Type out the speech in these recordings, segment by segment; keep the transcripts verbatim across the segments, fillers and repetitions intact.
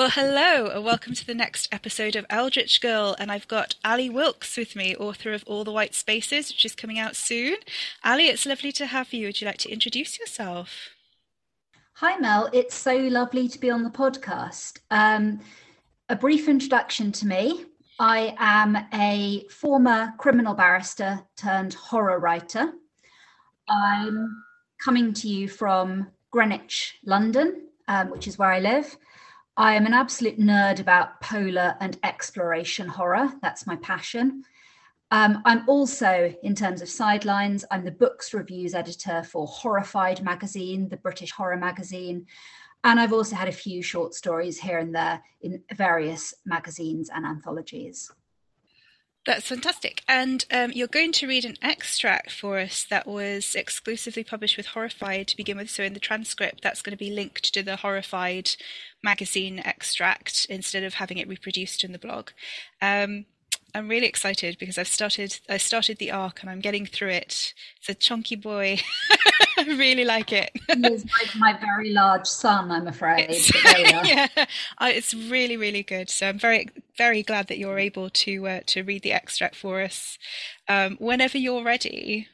Well, hello, and welcome to the next episode of Eldritch Girl, and I've got Ali Wilkes with me, author of All the White Spaces, which is coming out soon. Ali, it's lovely to have you. Would you like to introduce yourself? Hi, Mel. It's so lovely to be on the podcast. Um, a brief introduction to me. I am a former criminal barrister turned horror writer. I'm coming to you from Greenwich, London, um, which is where I live. I am an absolute nerd about polar and exploration horror. That's my passion. Um, I'm also, in terms of sidelines, I'm the books reviews editor for Horrified magazine, the British horror magazine. And I've also had a few short stories here and there in various magazines and anthologies. That's fantastic. And um, you're going to read an extract for us that was exclusively published with Horrified to begin with. So in the transcript, that's going to be linked to the Horrified magazine extract instead of having it reproduced in the blog. Um, I'm really excited because I've started I started the arc and I'm getting through it. It's a chunky boy. I really like it. He's like my very large son, I'm afraid. It's, yeah, I, it's really, really good. So I'm very, very glad that you're able to uh, to read the extract for us. Um, whenever you're ready,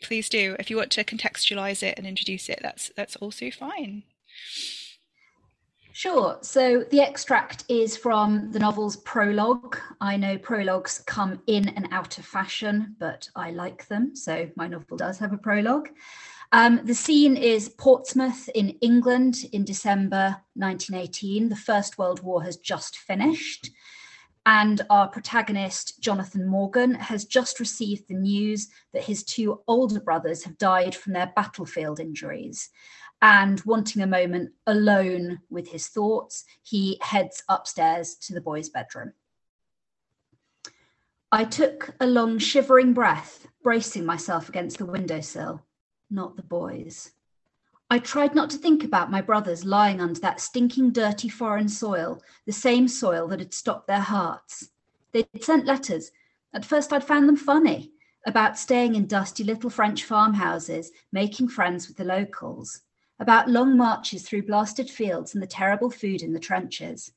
please do. If you want to contextualise it and introduce it, that's that's also fine. Sure. So the extract is from the novel's prologue. I know prologues come in and out of fashion, but I like them. So my novel does have a prologue. Um, the scene is Portsmouth in England in December nineteen eighteen. The First World War has just finished. And our protagonist, Jonathan Morgan, has just received the news that his two older brothers have died from their battlefield injuries. And wanting a moment alone with his thoughts, he heads upstairs to the boy's bedroom. I took a long shivering breath, bracing myself against the windowsill. Not the boys. I tried not to think about my brothers lying under that stinking, dirty foreign soil, the same soil that had stopped their hearts. They'd sent letters. At first I'd found them funny, about staying in dusty little French farmhouses, making friends with the locals, about long marches through blasted fields and the terrible food in the trenches.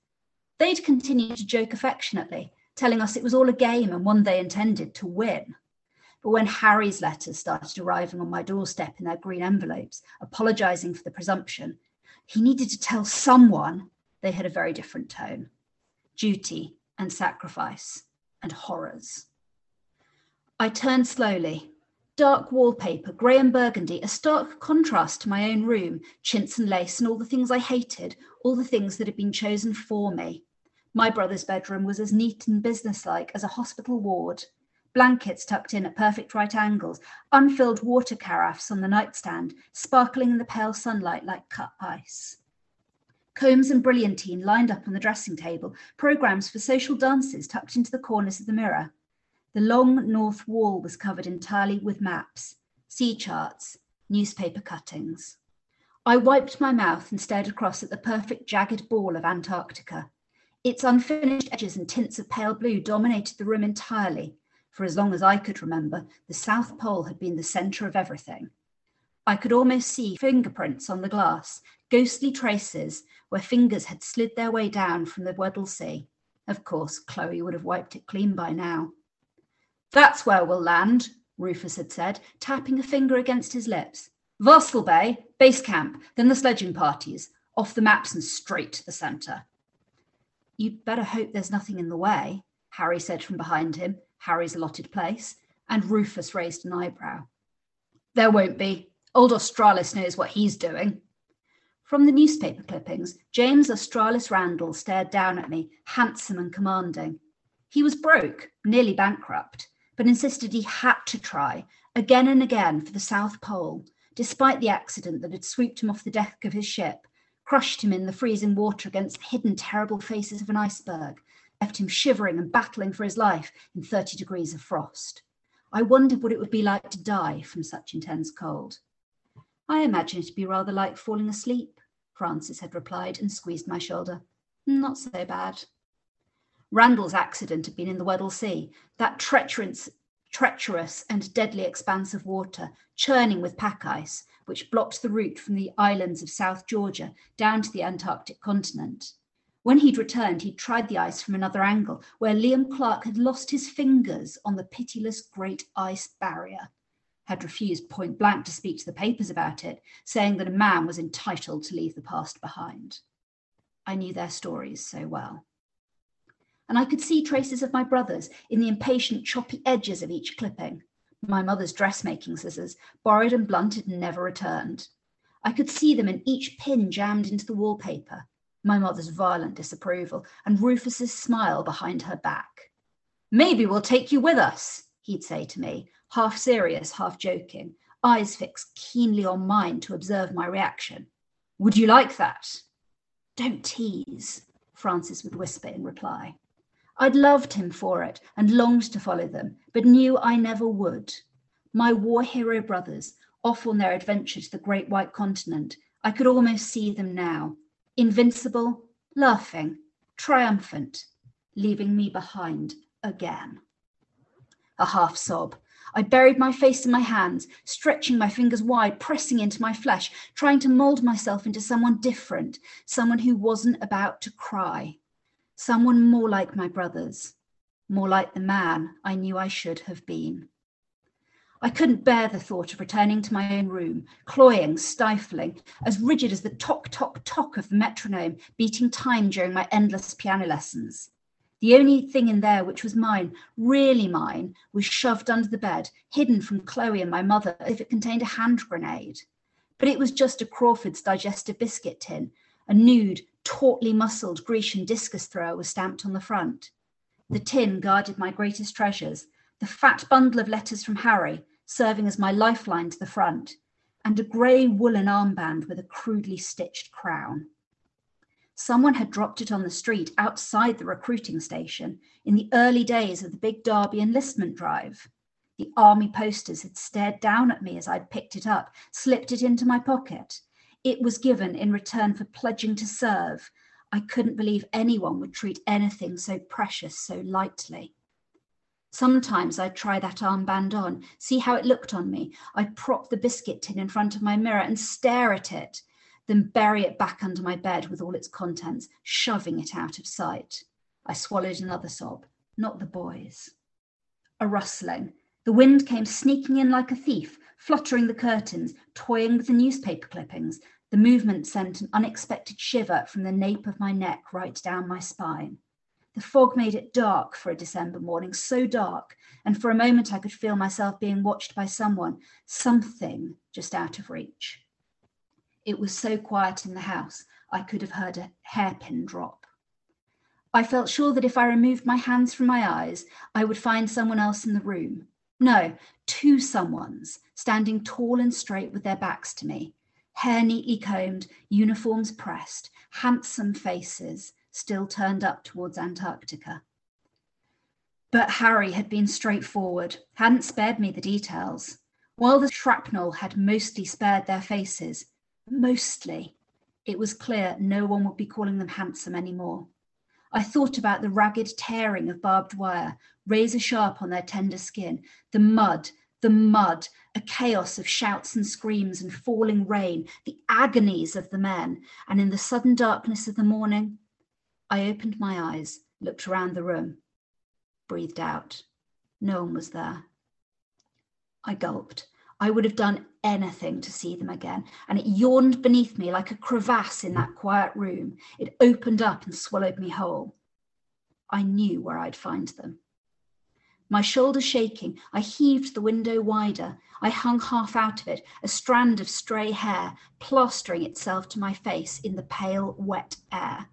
They'd continued to joke affectionately, telling us it was all a game and one they intended to win. But when Harry's letters started arriving on my doorstep in their green envelopes, apologising for the presumption, he needed to tell someone, they had a very different tone. Duty and sacrifice and horrors. I turned slowly. Dark wallpaper, grey and burgundy, a stark contrast to my own room, chintz and lace and all the things I hated, all the things that had been chosen for me. My brother's bedroom was as neat and businesslike as a hospital ward. Blankets tucked in at perfect right angles, unfilled water carafes on the nightstand, sparkling in the pale sunlight like cut ice. Combs and brilliantine lined up on the dressing table, programmes for social dances tucked into the corners of the mirror. The long north wall was covered entirely with maps, sea charts, newspaper cuttings. I wiped my mouth and stared across at the perfect jagged ball of Antarctica. Its unfinished edges and tints of pale blue dominated the room entirely. For as long as I could remember, the South Pole had been the centre of everything. I could almost see fingerprints on the glass, ghostly traces where fingers had slid their way down from the Weddell Sea. Of course, Chloe would have wiped it clean by now. "That's where we'll land," Rufus had said, tapping a finger against his lips. "Vastel Bay, base camp, then the sledging parties, off the maps and straight to the centre." "You'd better hope there's nothing in the way," Harry said from behind him, Harry's allotted place, and Rufus raised an eyebrow. "There won't be. Old Australis knows what he's doing." From the newspaper clippings, James Australis Randall stared down at me, handsome and commanding. He was broke, nearly bankrupt, but insisted he had to try again and again for the South Pole, despite the accident that had swooped him off the deck of his ship, crushed him in the freezing water against the hidden terrible faces of an iceberg, left him shivering and battling for his life in thirty degrees of frost. I wondered what it would be like to die from such intense cold. "I imagine it'd be rather like falling asleep," Francis had replied and squeezed my shoulder. "Not so bad." Randall's accident had been in the Weddell Sea, that treacherous, treacherous and deadly expanse of water, churning with pack ice, which blocked the route from the islands of South Georgia down to the Antarctic continent. When he'd returned, he'd tried the ice from another angle, where Liam Clark had lost his fingers on the pitiless great ice barrier, had refused point blank to speak to the papers about it, saying that a man was entitled to leave the past behind. I knew their stories so well. And I could see traces of my brother's in the impatient, choppy edges of each clipping. My mother's dressmaking scissors, borrowed and blunted and never returned. I could see them in each pin jammed into the wallpaper, my mother's violent disapproval, and Rufus's smile behind her back. "Maybe we'll take you with us," he'd say to me, half serious, half joking, eyes fixed keenly on mine to observe my reaction. "Would you like that?" "Don't tease," Francis would whisper in reply. I'd loved him for it and longed to follow them, but knew I never would. My war hero brothers, off on their adventure to the great white continent, I could almost see them now, invincible, laughing, triumphant, leaving me behind again. A half sob. I buried my face in my hands, stretching my fingers wide, pressing into my flesh, trying to mould myself into someone different, someone who wasn't about to cry. Someone more like my brothers, more like the man I knew I should have been. I couldn't bear the thought of returning to my own room, cloying, stifling, as rigid as the tock, tock, tock of the metronome beating time during my endless piano lessons. The only thing in there which was mine, really mine, was shoved under the bed, hidden from Chloe and my mother as if it contained a hand grenade. But it was just a Crawford's digestive biscuit tin, a nude, tautly muscled Grecian discus thrower was stamped on the front. The tin guarded my greatest treasures, the fat bundle of letters from Harry, serving as my lifeline to the front, and a grey woolen armband with a crudely stitched crown. Someone had dropped it on the street outside the recruiting station in the early days of the big Derby enlistment drive. The army posters had stared down at me as I'd picked it up, slipped it into my pocket. It was given in return for pledging to serve. I couldn't believe anyone would treat anything so precious so lightly. Sometimes I'd try that armband on, see how it looked on me. I'd prop the biscuit tin in front of my mirror and stare at it, then bury it back under my bed with all its contents, shoving it out of sight. I swallowed another sob, not the boys. A rustling. The wind came sneaking in like a thief, fluttering the curtains, toying with the newspaper clippings. The movement sent an unexpected shiver from the nape of my neck right down my spine. The fog made it dark for a December morning, so dark, and for a moment I could feel myself being watched by someone, something just out of reach. It was so quiet in the house, I could have heard a hairpin drop. I felt sure that if I removed my hands from my eyes, I would find someone else in the room. No, two someones, standing tall and straight with their backs to me, hair neatly combed, uniforms pressed, handsome faces still turned up towards Antarctica. But Harry had been straightforward, hadn't spared me the details. While the shrapnel had mostly spared their faces, mostly, it was clear no one would be calling them handsome anymore. I thought about the ragged tearing of barbed wire, razor sharp on their tender skin, the mud, the mud, a chaos of shouts and screams and falling rain, the agonies of the men, and in the sudden darkness of the morning, I opened my eyes, looked around the room, breathed out. No one was there. I gulped. I would have done anything to see them again, and it yawned beneath me like a crevasse in that quiet room. It opened up and swallowed me whole. I knew where I'd find them. My shoulders shaking, I heaved the window wider. I hung half out of it, a strand of stray hair plastering itself to my face in the pale, wet air.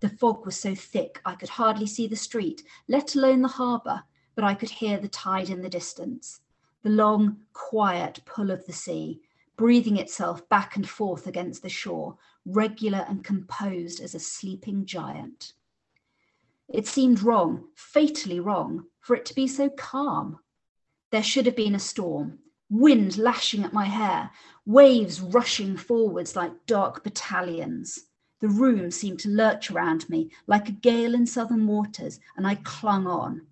The fog was so thick I could hardly see the street, let alone the harbour, but I could hear the tide in the distance. The long, quiet pull of the sea, breathing itself back and forth against the shore, regular and composed as a sleeping giant. It seemed wrong, fatally wrong, for it to be so calm. There should have been a storm, wind lashing at my hair, waves rushing forwards like dark battalions. The room seemed to lurch around me like a gale in southern waters, and I clung on.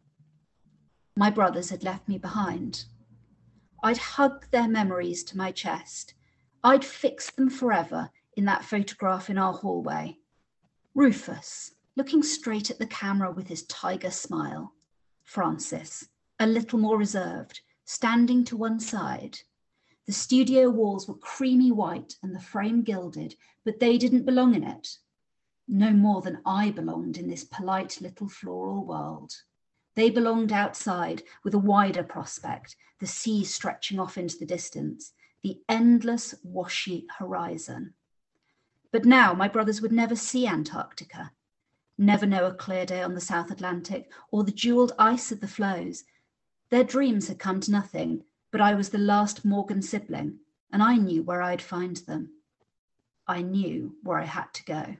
My brothers had left me behind. I'd hug their memories to my chest. I'd fix them forever in that photograph in our hallway. Rufus, looking straight at the camera with his tiger smile. Francis, a little more reserved, standing to one side. The studio walls were creamy white and the frame gilded, but they didn't belong in it. No more than I belonged in this polite little floral world. They belonged outside with a wider prospect, the sea stretching off into the distance, the endless washy horizon. But now my brothers would never see Antarctica, never know a clear day on the South Atlantic or the jeweled ice of the floes. Their dreams had come to nothing, but I was the last Morgan sibling and I knew where I'd find them. I knew where I had to go.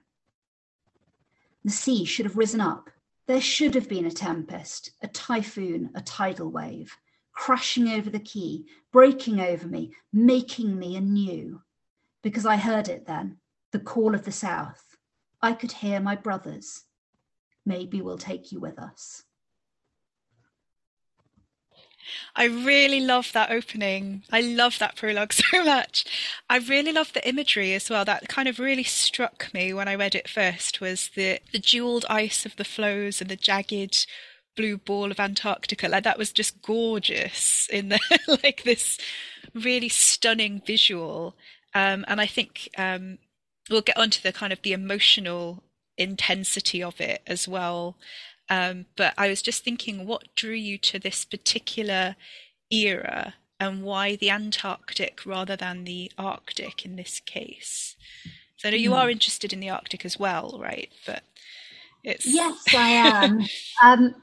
The sea should have risen up. There should have been a tempest, a typhoon, a tidal wave, crashing over the quay, breaking over me, making me anew. Because I heard it then, the call of the South. I could hear my brothers. Maybe we'll take you with us. I really love that opening. I love that prologue so much. I really love the imagery as well. That kind of really struck me when I read it first, was the, the jeweled ice of the floes and the jagged blue ball of Antarctica. Like, that was just gorgeous in the, like, this really stunning visual. Um, and I think um, we'll get onto the kind of the emotional intensity of it as well. Um, but I was just thinking, what drew you to this particular era and why the Antarctic rather than the Arctic in this case? So I know you mm. are interested in the Arctic as well, right? But it's... Yes, I am. um,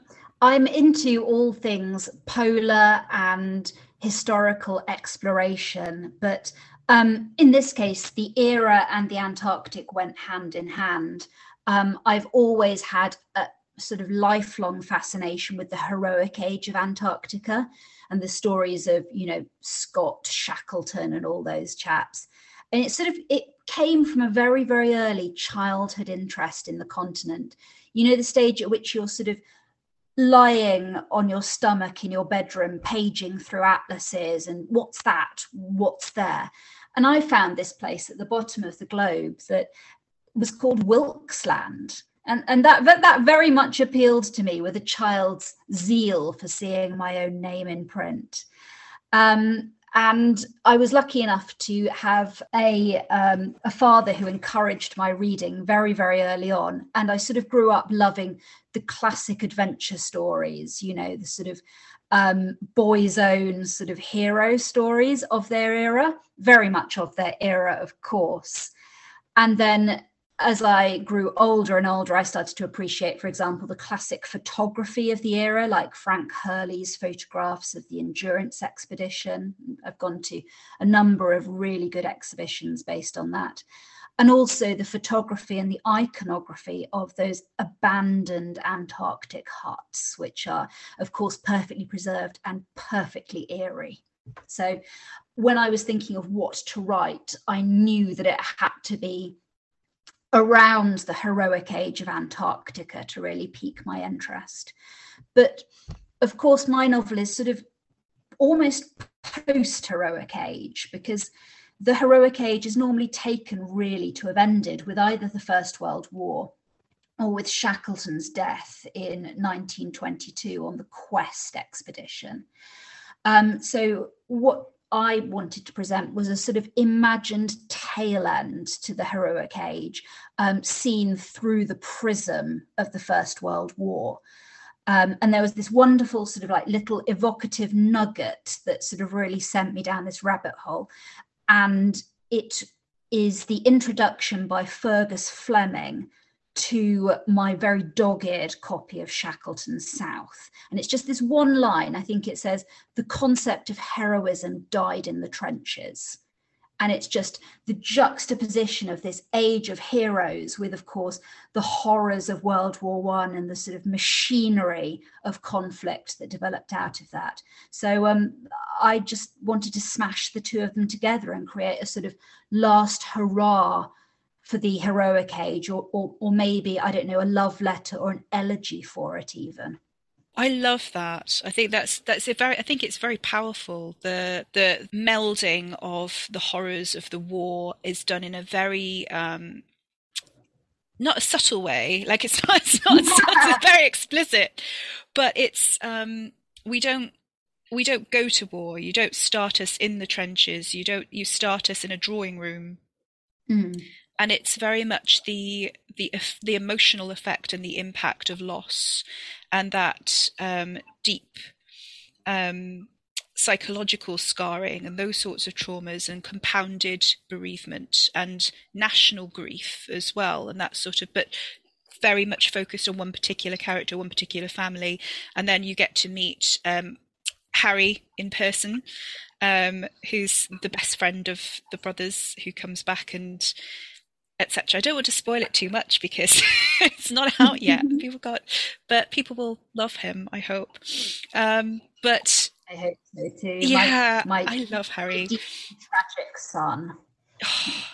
I'm into all things polar and historical exploration. But um, in this case, the era and the Antarctic went hand in hand. Um, I've always had... a sort of lifelong fascination with the heroic age of Antarctica and the stories of, you know, Scott, Shackleton and all those chaps. And it sort of, it came from a very, very early childhood interest in the continent. You know, the stage at which you're sort of lying on your stomach in your bedroom, paging through atlases and what's that, what's there. And I found this place at the bottom of the globe that was called Wilkes Land. And, and that, that very much appealed to me with a child's zeal for seeing my own name in print. Um, and I was lucky enough to have a, um, a father who encouraged my reading very, very early on. And I sort of grew up loving the classic adventure stories, you know, the sort of um, boys' own sort of hero stories of their era, very much of their era, of course. And then as I grew older and older, I started to appreciate, for example, the classic photography of the era, like Frank Hurley's photographs of the Endurance Expedition. I've gone to a number of really good exhibitions based on that. And also the photography and the iconography of those abandoned Antarctic huts, which are, of course, perfectly preserved and perfectly eerie. So when I was thinking of what to write, I knew that it had to be around the heroic age of Antarctica to really pique my interest. But of course, my novel is sort of almost post-heroic age, because the heroic age is normally taken really to have ended with either the First World War or with Shackleton's death in nineteen twenty-two on the Quest expedition. Um, so what I wanted to present was a sort of imagined tail end to the heroic age, um, seen through the prism of the First World War. Um, and there was this wonderful sort of like little evocative nugget that sort of really sent me down this rabbit hole. And it is the introduction by Fergus Fleming to my very dogged copy of Shackleton's South. And it's just this one line. I think it says, the concept of heroism died in the trenches. And it's just the juxtaposition of this age of heroes with, of course, the horrors of World War One and the sort of machinery of conflict that developed out of that. So um, I just wanted to smash the two of them together and create a sort of last hurrah for the heroic age, or, or or maybe, I don't know, a love letter or an elegy for it even. I love that. I think that's that's a very I think it's very powerful. The the melding of the horrors of the war is done in a very um not a subtle way, like it's not, it's not subtle, it's very explicit, but it's, um, we don't, we don't go to war. You don't start us in the trenches. You don't, you start us in a drawing room. Mm. And it's very much the, the, the emotional effect and the impact of loss and that, um, deep, um, psychological scarring and those sorts of traumas and compounded bereavement and national grief as well, and that sort of, but very much focused on one particular character, one particular family. And then you get to meet um Harry in person, um who's the best friend of the brothers, who comes back and etc. I don't want to spoil it too much because it's not out yet. People got, but people will love him, I hope. um but I hope so too. Yeah, my, my I love Harry. Tragic son.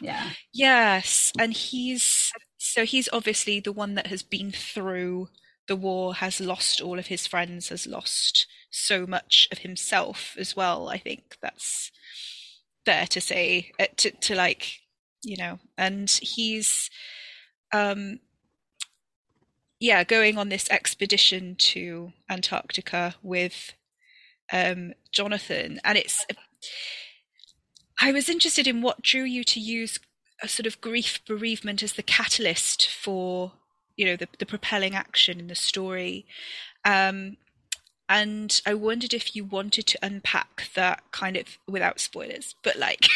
Yeah. Yes, and he's so he's obviously the one that has been through the war, has lost all of his friends, has lost so much of himself as well. I think that's fair to say. Uh, to to like, you know, and he's, um, yeah, going on this expedition to Antarctica with um Jonathan. And it's, I was interested in what drew you to use a sort of grief bereavement as the catalyst for, you know, the, the propelling action in the story, um and I wondered if you wanted to unpack that kind of without spoilers, but like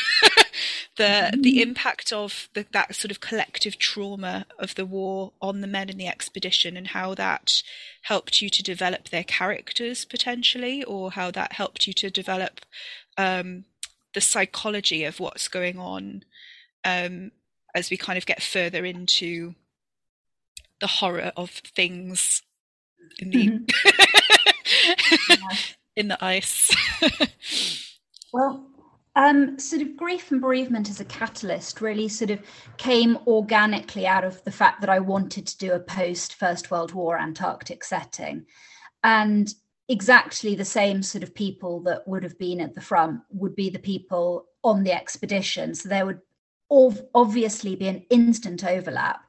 the mm-hmm. the impact of the, that sort of collective trauma of the war on the men in the expedition, and how that helped you to develop their characters potentially, or how that helped you to develop um, the psychology of what's going on um, as we kind of get further into the horror of things in the mm-hmm. in the ice. Well, um, sort of grief and bereavement as a catalyst really sort of came organically out of the fact that I wanted to do a post First World War Antarctic setting, and exactly the same sort of people that would have been at the front would be the people on the expedition, so there would ov- obviously be an instant overlap.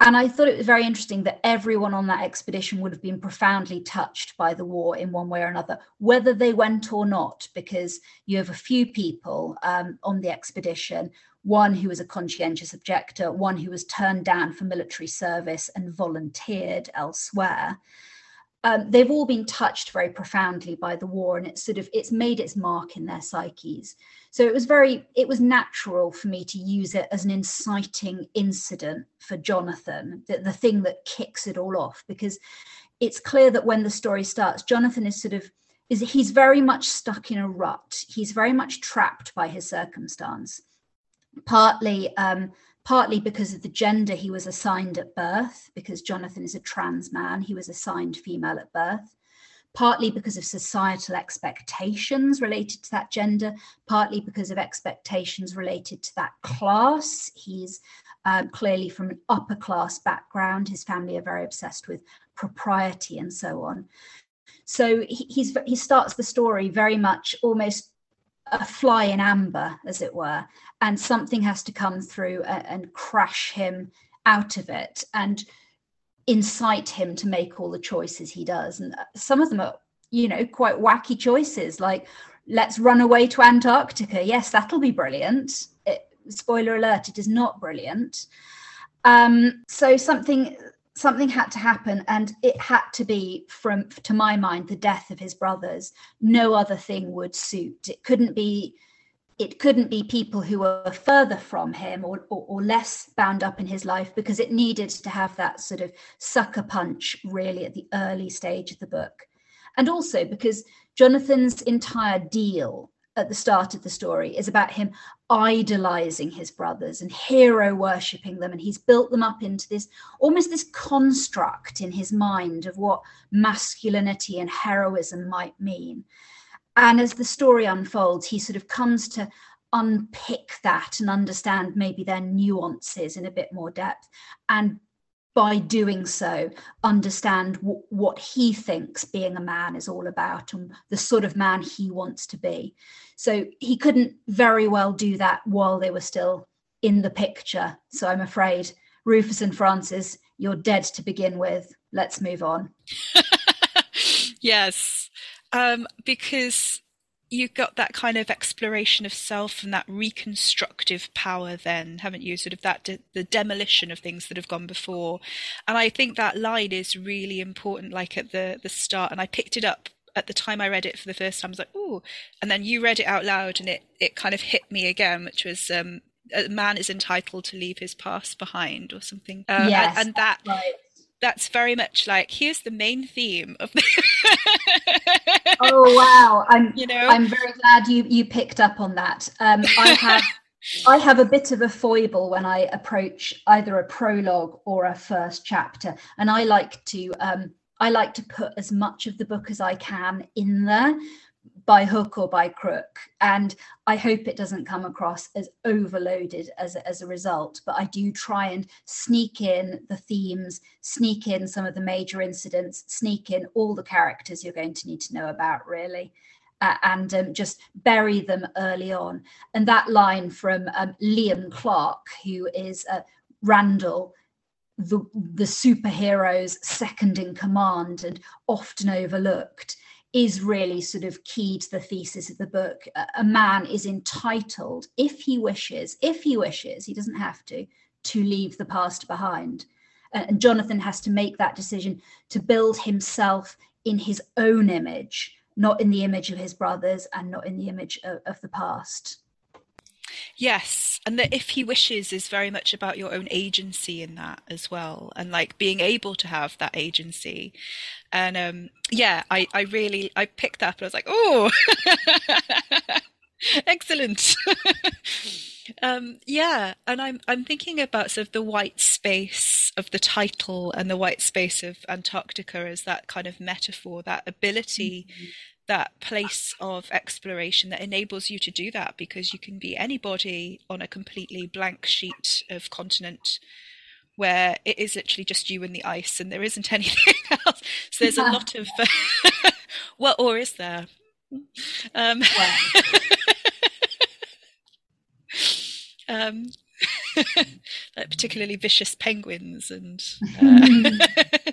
And I thought it was very interesting that everyone on that expedition would have been profoundly touched by the war in one way or another, whether they went or not, because you have a few people um, on the expedition, one who was a conscientious objector, one who was turned down for military service and volunteered elsewhere. Um, they've all been touched very profoundly by the war, and it's sort of, it's made its mark in their psyches. So it was very, it was natural for me to use it as an inciting incident for Jonathan, the, the thing that kicks it all off, because it's clear that when the story starts, Jonathan is sort of, is he's very much stuck in a rut. He's very much trapped by his circumstance, partly, um, partly because of the gender he was assigned at birth, because Jonathan is a trans man, he was assigned female at birth, partly because of societal expectations related to that gender, partly because of expectations related to that class. He's um, clearly from an upper class background. His family are very obsessed with propriety and so on. So he, he's, he starts the story very much almost a fly in amber, as it were, and something has to come through and crash him out of it and incite him to make all the choices he does. And some of them are, you know, quite wacky choices, like let's run away to Antarctica. Yes, that'll be brilliant. It, spoiler alert, it is not brilliant. Um, so something something had to happen, and it had to be, from to my mind, the death of his brothers. No other thing would suit. It couldn't be it couldn't be people who were further from him or, or, or less bound up in his life, because it needed to have that sort of sucker punch really at the early stage of the book. And also because Jonathan's entire deal at the start of the story is about him idolizing his brothers and hero worshipping them. And he's built them up into this, almost this construct in his mind of what masculinity and heroism might mean. And as the story unfolds, he sort of comes to unpick that and understand maybe their nuances in a bit more depth. And by doing so, understand w- what he thinks being a man is all about and the sort of man he wants to be. So he couldn't very well do that while they were still in the picture. So I'm afraid Rufus and Francis, you're dead to begin with. Let's move on. Yes, um, because you've got that kind of exploration of self and that reconstructive power then, haven't you? Sort of that de- the demolition of things that have gone before. And I think that line is really important, like at the, the start. And I picked it up at the time I read it for the first time. I was like, ooh. And then you read it out loud and it, it kind of hit me again, which was... Um, a man is entitled to leave his past behind or something. Um, yes, and, and that right. That's very much like, here's the main theme of the Oh, wow. I'm, you know? I'm very glad you, you picked up on that. Um, I have I have a bit of a foible when I approach either a prologue or a first chapter. And I like to um, I like to put as much of the book as I can in there, by hook or by crook, and I hope it doesn't come across as overloaded as, as a result, but I do try and sneak in the themes, sneak in some of the major incidents, sneak in all the characters you're going to need to know about, really, uh, and um, just bury them early on. And that line from um, Liam Clark, who is uh, Randall, the, the superhero's second in command and often overlooked, is really sort of key to the thesis of the book. A man is entitled, if he wishes, if he wishes, he doesn't have to, to leave the past behind. And Jonathan has to make that decision to build himself in his own image, not in the image of his brothers and not in the image of, of the past. Yes, and that if he wishes is very much about your own agency in that as well, and like being able to have that agency. And um yeah I I really I picked that up and I was like, oh excellent. um yeah and I'm I'm thinking about sort of the white space of the title and the white space of Antarctica as that kind of metaphor, that ability, mm-hmm. that place of exploration that enables you to do that, because you can be anybody on a completely blank sheet of continent where it is literally just you and the ice and there isn't anything else. So there's yeah. a lot of, uh, well, or is there? Um, yeah. um like particularly vicious penguins and uh,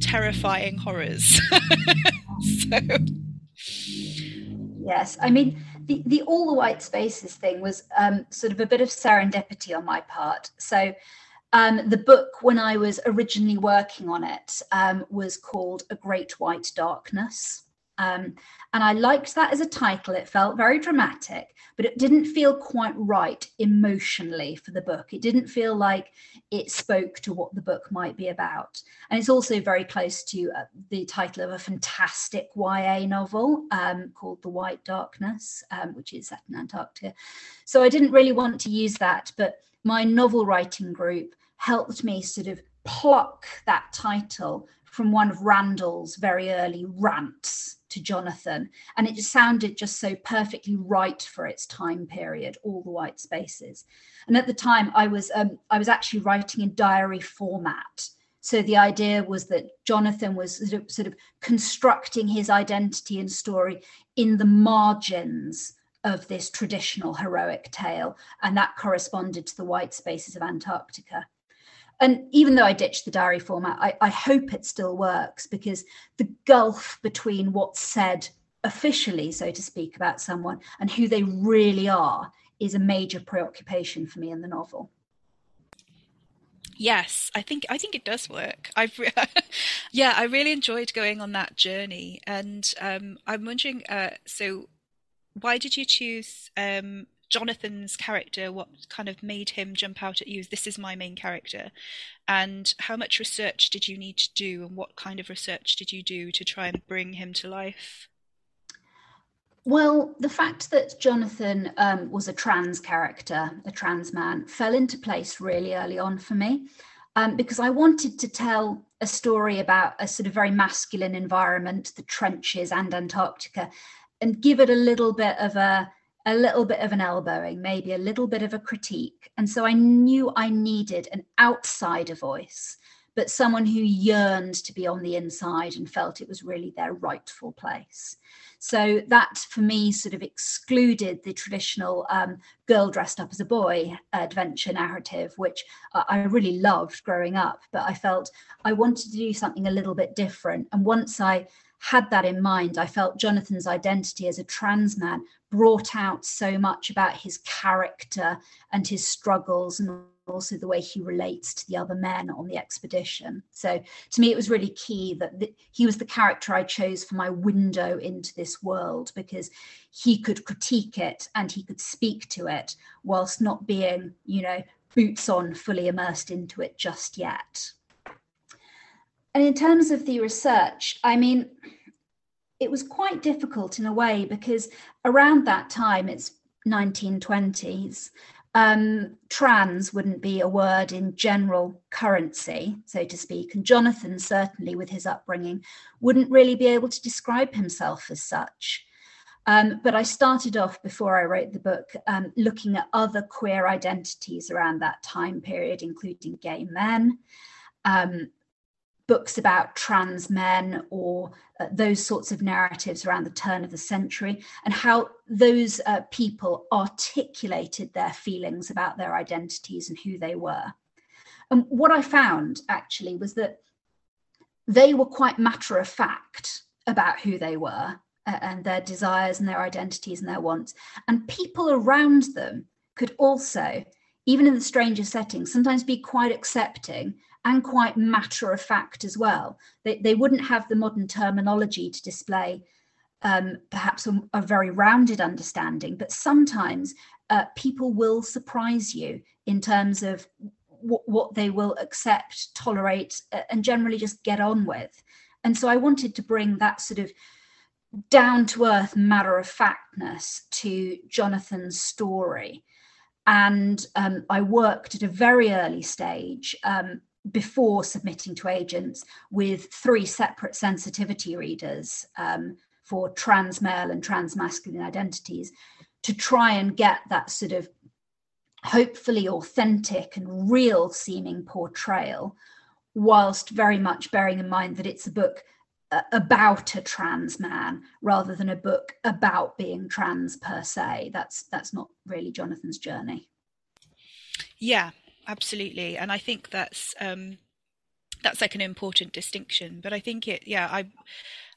terrifying horrors. So yes, I mean the the all the white spaces thing was um sort of a bit of serendipity on my part. So um the book, when I was originally working on it, um was called A Great White Darkness. Um, and I liked that as a title. It felt very dramatic, but it didn't feel quite right emotionally for the book. It didn't feel like it spoke to what the book might be about. And it's also very close to uh, the title of a fantastic Y A novel um, called The White Darkness, um, which is set in Antarctica. So I didn't really want to use that, but my novel writing group helped me sort of pluck that title from one of Randall's very early rants to Jonathan, and it just sounded just so perfectly right for its time period, all the white spaces. And at the time I was um, I was actually writing in diary format, so the idea was that Jonathan was sort of, sort of constructing his identity and story in the margins of this traditional heroic tale, and that corresponded to the white spaces of Antarctica. And even though I ditched the diary format, I, I hope it still works, because the gulf between what's said officially, so to speak, about someone and who they really are is a major preoccupation for me in the novel. Yes, I think I think it does work. I've re- yeah, I really enjoyed going on that journey. And um, I'm wondering, uh, so why did you choose... Um, Jonathan's character? What kind of made him jump out at you as this is my main character? And how much research did you need to do, and what kind of research did you do to try and bring him to life? Well, the fact that Jonathan um, was a trans character, a trans man, fell into place really early on for me, um, because I wanted to tell a story about a sort of very masculine environment, the trenches and Antarctica, and give it a little bit of a a little bit of an elbowing, maybe a little bit of a critique. And so I knew I needed an outsider voice, but someone who yearned to be on the inside and felt it was really their rightful place. So that, for me, sort of excluded the traditional um, girl dressed up as a boy adventure narrative, which I really loved growing up, but I felt I wanted to do something a little bit different. And once I had that in mind, I felt Jonathan's identity as a trans man brought out so much about his character and his struggles, and also the way he relates to the other men on the expedition. So to me, it was really key that the, he was the character I chose for my window into this world, because he could critique it and he could speak to it whilst not being, you know, boots on, fully immersed into it just yet. And in terms of the research, I mean, it was quite difficult in a way, because around that time, it's nineteen twenties, um, trans wouldn't be a word in general currency, so to speak. And Jonathan, certainly with his upbringing, wouldn't really be able to describe himself as such. Um, but I started off, before I wrote the book, um, looking at other queer identities around that time period, including gay men, um, books about trans men, or uh, those sorts of narratives around the turn of the century, and how those uh, people articulated their feelings about their identities and who they were. And what I found actually was that they were quite matter of fact about who they were uh, and their desires and their identities and their wants. And people around them could also, even in the stranger settings, sometimes be quite accepting and quite matter of fact as well. They, they wouldn't have the modern terminology to display um, perhaps a, a very rounded understanding, but sometimes uh, people will surprise you in terms of w- what they will accept, tolerate, uh, and generally just get on with. And so I wanted to bring that sort of down-to-earth matter-of-factness to Jonathan's story. And um, I worked at a very early stage, um, before submitting to agents, with three separate sensitivity readers um, for trans male and trans masculine identities, to try and get that sort of hopefully authentic and real seeming portrayal, whilst very much bearing in mind that it's a book uh, about a trans man rather than a book about being trans per se. That's that's not really Jonathan's journey. Yeah. Absolutely. And I think that's um, that's like an important distinction. But I think it, yeah, I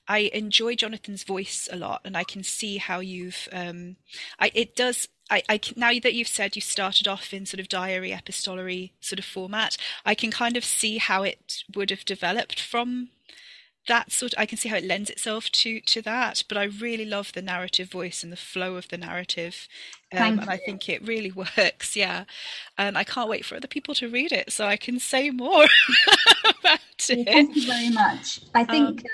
I enjoy Jonathan's voice a lot, and I can see how you've, um, I, it does, I, I can, now that you've said you started off in sort of diary epistolary sort of format, I can kind of see how it would have developed from that sort of, I can see how it lends itself to to that. But I really love the narrative voice and the flow of the narrative. Um, and I think it really works, yeah. And I can't wait for other people to read it so I can say more about it. Well, thank you very much. I think um,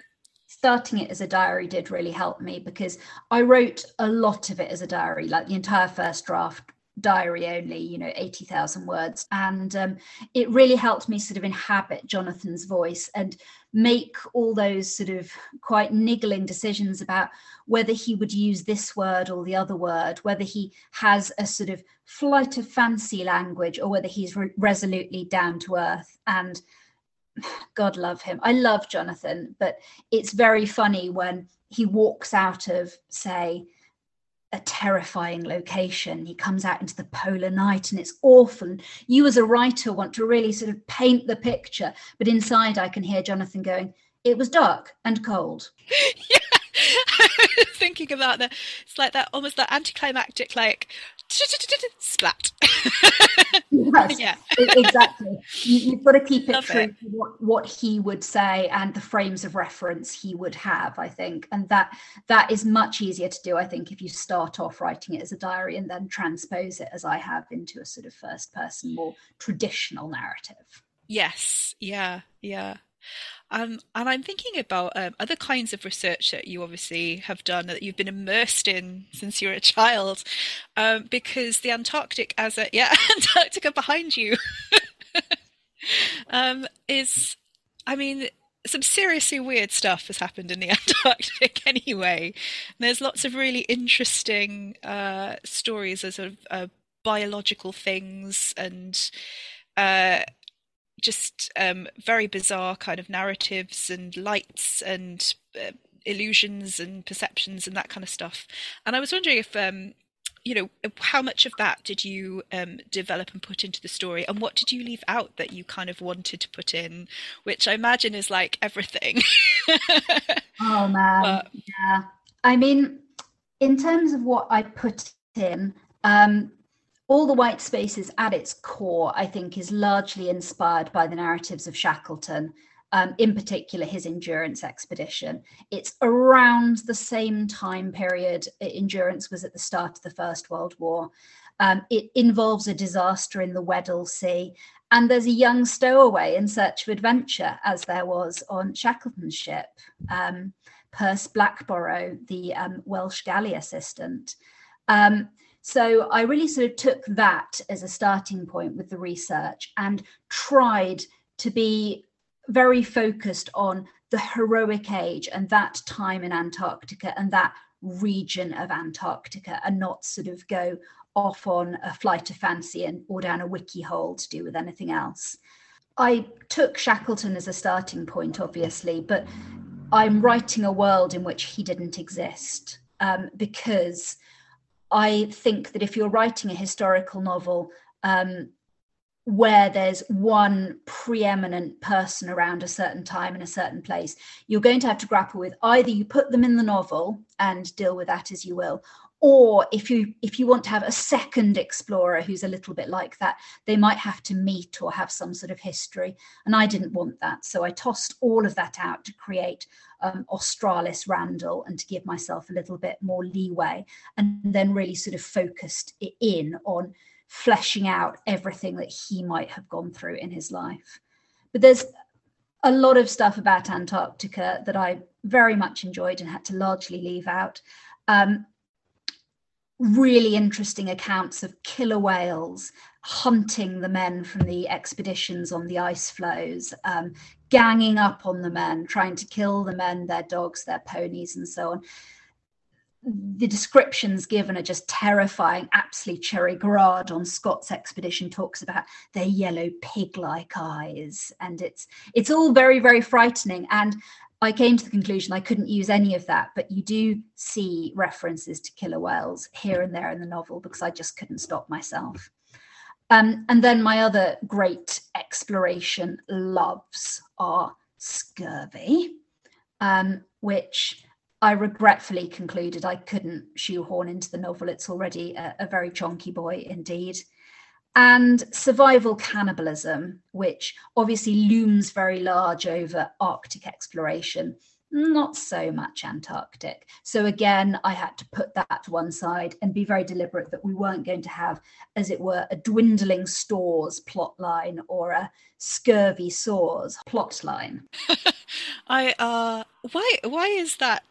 starting it as a diary did really help me, because I wrote a lot of it as a diary, like the entire first draft diary only, you know, eighty thousand words. And um, it really helped me sort of inhabit Jonathan's voice and make all those sort of quite niggling decisions about whether he would use this word or the other word, whether he has a sort of flight of fancy language or whether he's re- resolutely down to earth. And God love him. I love Jonathan, but it's very funny when he walks out of, say, a terrifying location. He comes out into the polar night and it's awful. And you as a writer want to really sort of paint the picture, but inside I can hear Jonathan going, "It was dark and cold." Yeah, I was thinking about that. It's like that, almost that anticlimactic, like splat. Yes, yeah, exactly. You've got to keep it Love true it. to what, what he would say and the frames of reference he would have, I think. And that that is much easier to do, I think, if you start off writing it as a diary and then transpose it, as I have, into a sort of first person, more traditional narrative. Yes, yeah, yeah. Um, and I'm thinking about um, other kinds of research that you obviously have done, that you've been immersed in since you were a child, um, because the Antarctic, as a yeah, Antarctica behind you, um, is, I mean, some seriously weird stuff has happened in the Antarctic anyway. And there's lots of really interesting uh, stories of sort of uh, biological things and. Uh, just um, very bizarre kind of narratives and lights and uh, illusions and perceptions and that kind of stuff. And I was wondering if, um, you know, how much of that did you um, develop and put into the story, and what did you leave out that you kind of wanted to put in, which I imagine is like everything. Oh, man. But... yeah. I mean, in terms of what I put in, um, All the White Spaces at its core, I think, is largely inspired by the narratives of Shackleton, um, in particular his Endurance Expedition. It's around the same time period. Endurance was at the start of the First World War. Um, it involves a disaster in the Weddell Sea, and there's a young stowaway in search of adventure, as there was on Shackleton's ship, um, Perce Blackborough, the um, Welsh galley assistant. Um, So I really sort of took that as a starting point with the research and tried to be very focused on the heroic age and that time in Antarctica and that region of Antarctica, and not sort of go off on a flight of fancy and or down a wiki hole to do with anything else. I took Shackleton as a starting point, obviously, but I'm writing a world in which he didn't exist, um, because I think that if you're writing a historical novel um, where there's one preeminent person around a certain time in a certain place, you're going to have to grapple with either you put them in the novel and deal with that as you will, or if you if you want to have a second explorer who's a little bit like that, they might have to meet or have some sort of history. And I didn't want that. So I tossed all of that out to create um, Australis Randall and to give myself a little bit more leeway, and then really sort of focused it in on fleshing out everything that he might have gone through in his life. But there's a lot of stuff about Antarctica that I very much enjoyed and had to largely leave out. Um, really interesting accounts of killer whales hunting the men from the expeditions on the ice floes, um, ganging up on the men, trying to kill the men, their dogs, their ponies, and so on. The descriptions given are just terrifying. Absolutely. Cherry Garrard on Scott's expedition talks about their yellow pig-like eyes, and it's it's all very, very frightening. And I came to the conclusion I couldn't use any of that, but you do see references to killer whales here and there in the novel because I just couldn't stop myself. Um, and then my other great exploration loves are scurvy, um, which I regretfully concluded I couldn't shoehorn into the novel. It's already a, a very chunky boy indeed. And survival cannibalism, which obviously looms very large over Arctic exploration, not so much Antarctic. So again, I had to put that to one side and be very deliberate that we weren't going to have, as it were, a dwindling stores plotline or a scurvy sores plotline. I uh, why why is that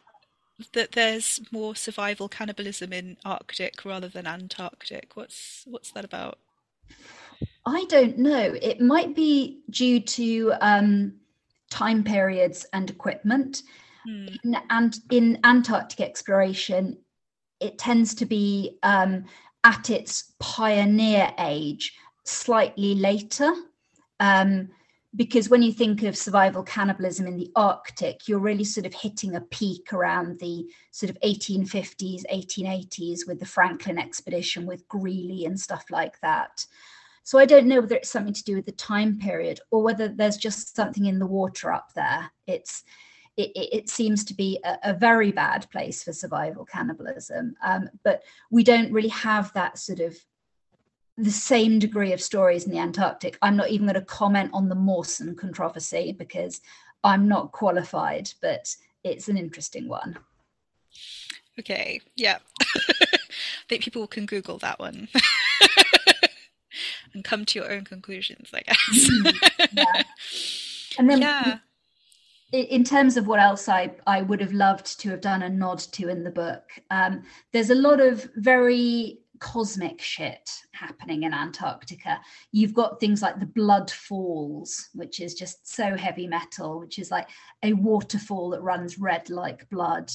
that there's more survival cannibalism in Arctic rather than Antarctic? What's what's that about? I don't know. It might be due to um, time periods and equipment. Hmm. In, and in Antarctic exploration, it tends to be um, at its pioneer age, slightly later. Um, because when you think of survival cannibalism in the Arctic, you're really sort of hitting a peak around the sort of eighteen fifties, eighteen eighties with the Franklin expedition, with Greeley and stuff like that. So I don't know whether it's something to do with the time period or whether there's just something in the water up there. It's it, it seems to be a, a very bad place for survival cannibalism, um, but we don't really have that sort of the same degree of stories in the Antarctic. I'm not even going to comment on the Mawson controversy because I'm not qualified, but it's an interesting one. Okay, yeah. I think people can Google that one. And come to your own conclusions, I guess. Yeah. And then yeah. In terms of what else I, I would have loved to have done a nod to in the book, um, there's a lot of very cosmic shit happening in Antarctica. You've got things like the Blood Falls, which is just so heavy metal, which is like a waterfall that runs red like blood.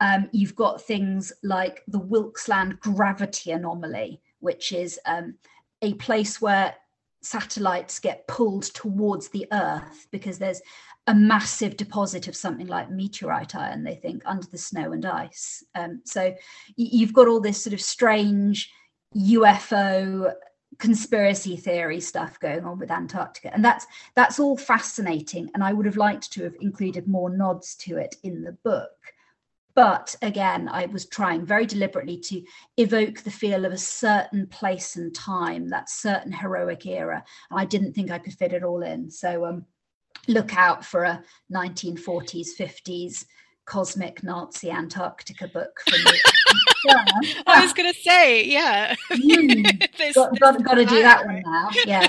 Um, you've got things like the Wilkes Land gravity anomaly, which is... Um, a place where satellites get pulled towards the Earth because there's a massive deposit of something like meteorite iron, they think, under the snow and ice. Um, so you've got all this sort of strange U F O conspiracy theory stuff going on with Antarctica. And that's that's all fascinating. And I would have liked to have included more nods to it in the book. But again, I was trying very deliberately to evoke the feel of a certain place and time, that certain heroic era. And I didn't think I could fit it all in. So um, look out for a nineteen forties, fifties cosmic Nazi Antarctica book from the yeah. I was going to say, yeah. Mm. there's, got there's got, got to do that one now, yeah.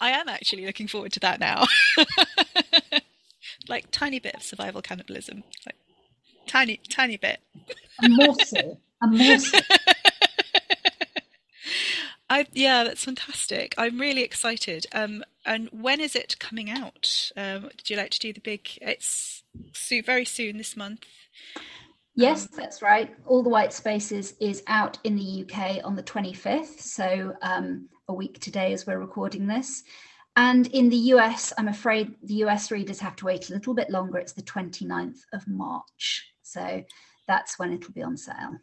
I am actually looking forward to that now. Like tiny bit of survival cannibalism, like tiny, tiny bit. A morsel, a morsel. I yeah, that's fantastic. I'm really excited. Um, and when is it coming out? Um, would you like to do the big? It's so very soon this month. Yes, that's right. All the White Spaces is out in the U K on the twenty-fifth, so um, a week today as we're recording this. And in the U S, I'm afraid the U S readers have to wait a little bit longer. It's the twenty-ninth of March. So that's when it'll be on sale.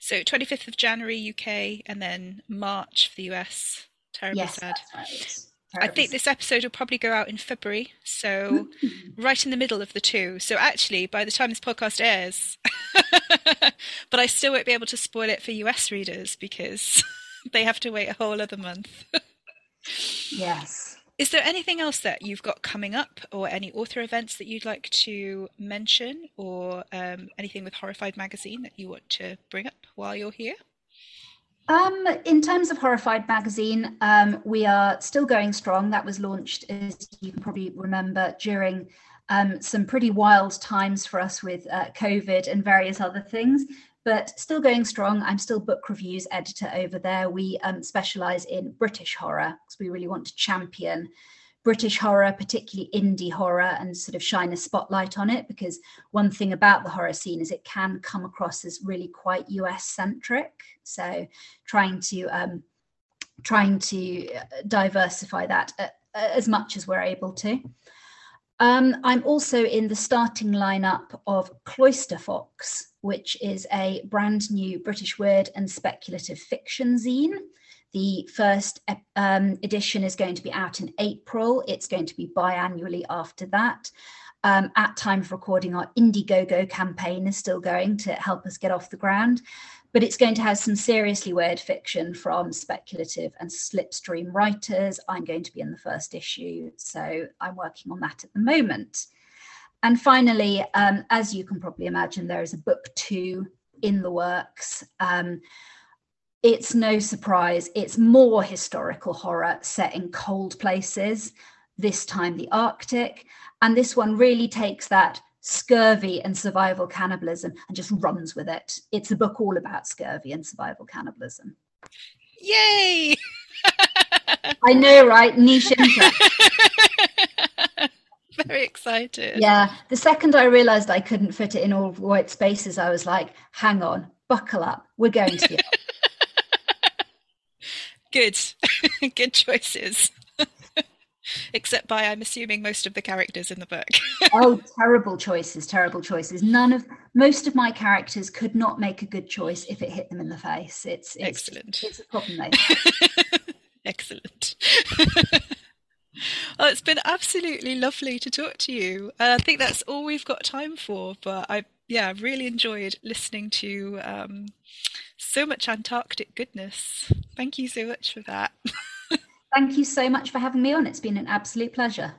So twenty-fifth of January, U K, and then March for the U S. Terribly yes, sad. That's right. Terribly I think sad. This episode will probably go out in February. So right in the middle of the two. So actually, by the time this podcast airs, but I still won't be able to spoil it for U S readers because they have to wait a whole other month. Yes. Is there anything else that you've got coming up or any author events that you'd like to mention or um, anything with Horrified magazine that you want to bring up while you're here? Um, in terms of Horrified magazine, um, we are still going strong. That was launched, as you can probably remember, during um, some pretty wild times for us with uh, COVID and various other things. But still going strong. I'm still book reviews editor over there. We um, specialise in British horror because we really want to champion British horror, particularly indie horror, and sort of shine a spotlight on it. Because one thing about the horror scene is it can come across as really quite U S centric. So trying to um, trying to diversify that as much as we're able to. Um, I'm also in the starting lineup of Cloyster Fox, which is a brand new British weird and speculative fiction zine. The first um, edition is going to be out in April. It's going to be biannually after that. Um, at time of recording, our Indiegogo campaign is still going to help us get off the ground. But it's going to have some seriously weird fiction from speculative and slipstream writers. I'm going to be in the first issue, so I'm working on that at the moment. And finally, um, as you can probably imagine, there is a book two in the works. Um, it's no surprise, it's more historical horror set in cold places, this time the Arctic. And this one really takes that scurvy and survival cannibalism and just runs with it. It's a book all about scurvy and survival cannibalism. Yay! I know, right? Niche interest. Very excited. Yeah. The second I realised I couldn't fit it in all White Spaces, I was like, hang on, buckle up. We're going to get Good. Good choices. Except by, I'm assuming, most of the characters in the book. Oh, terrible choices, terrible choices. None of, most of my characters could not make a good choice if it hit them in the face. It's, it's excellent. It's a problem they have. Excellent. Well, it's been absolutely lovely to talk to you. And I think that's all we've got time for. But I, yeah, I really enjoyed listening to um, so much Antarctic goodness. Thank you so much for that. Thank you so much for having me on. It's been an absolute pleasure.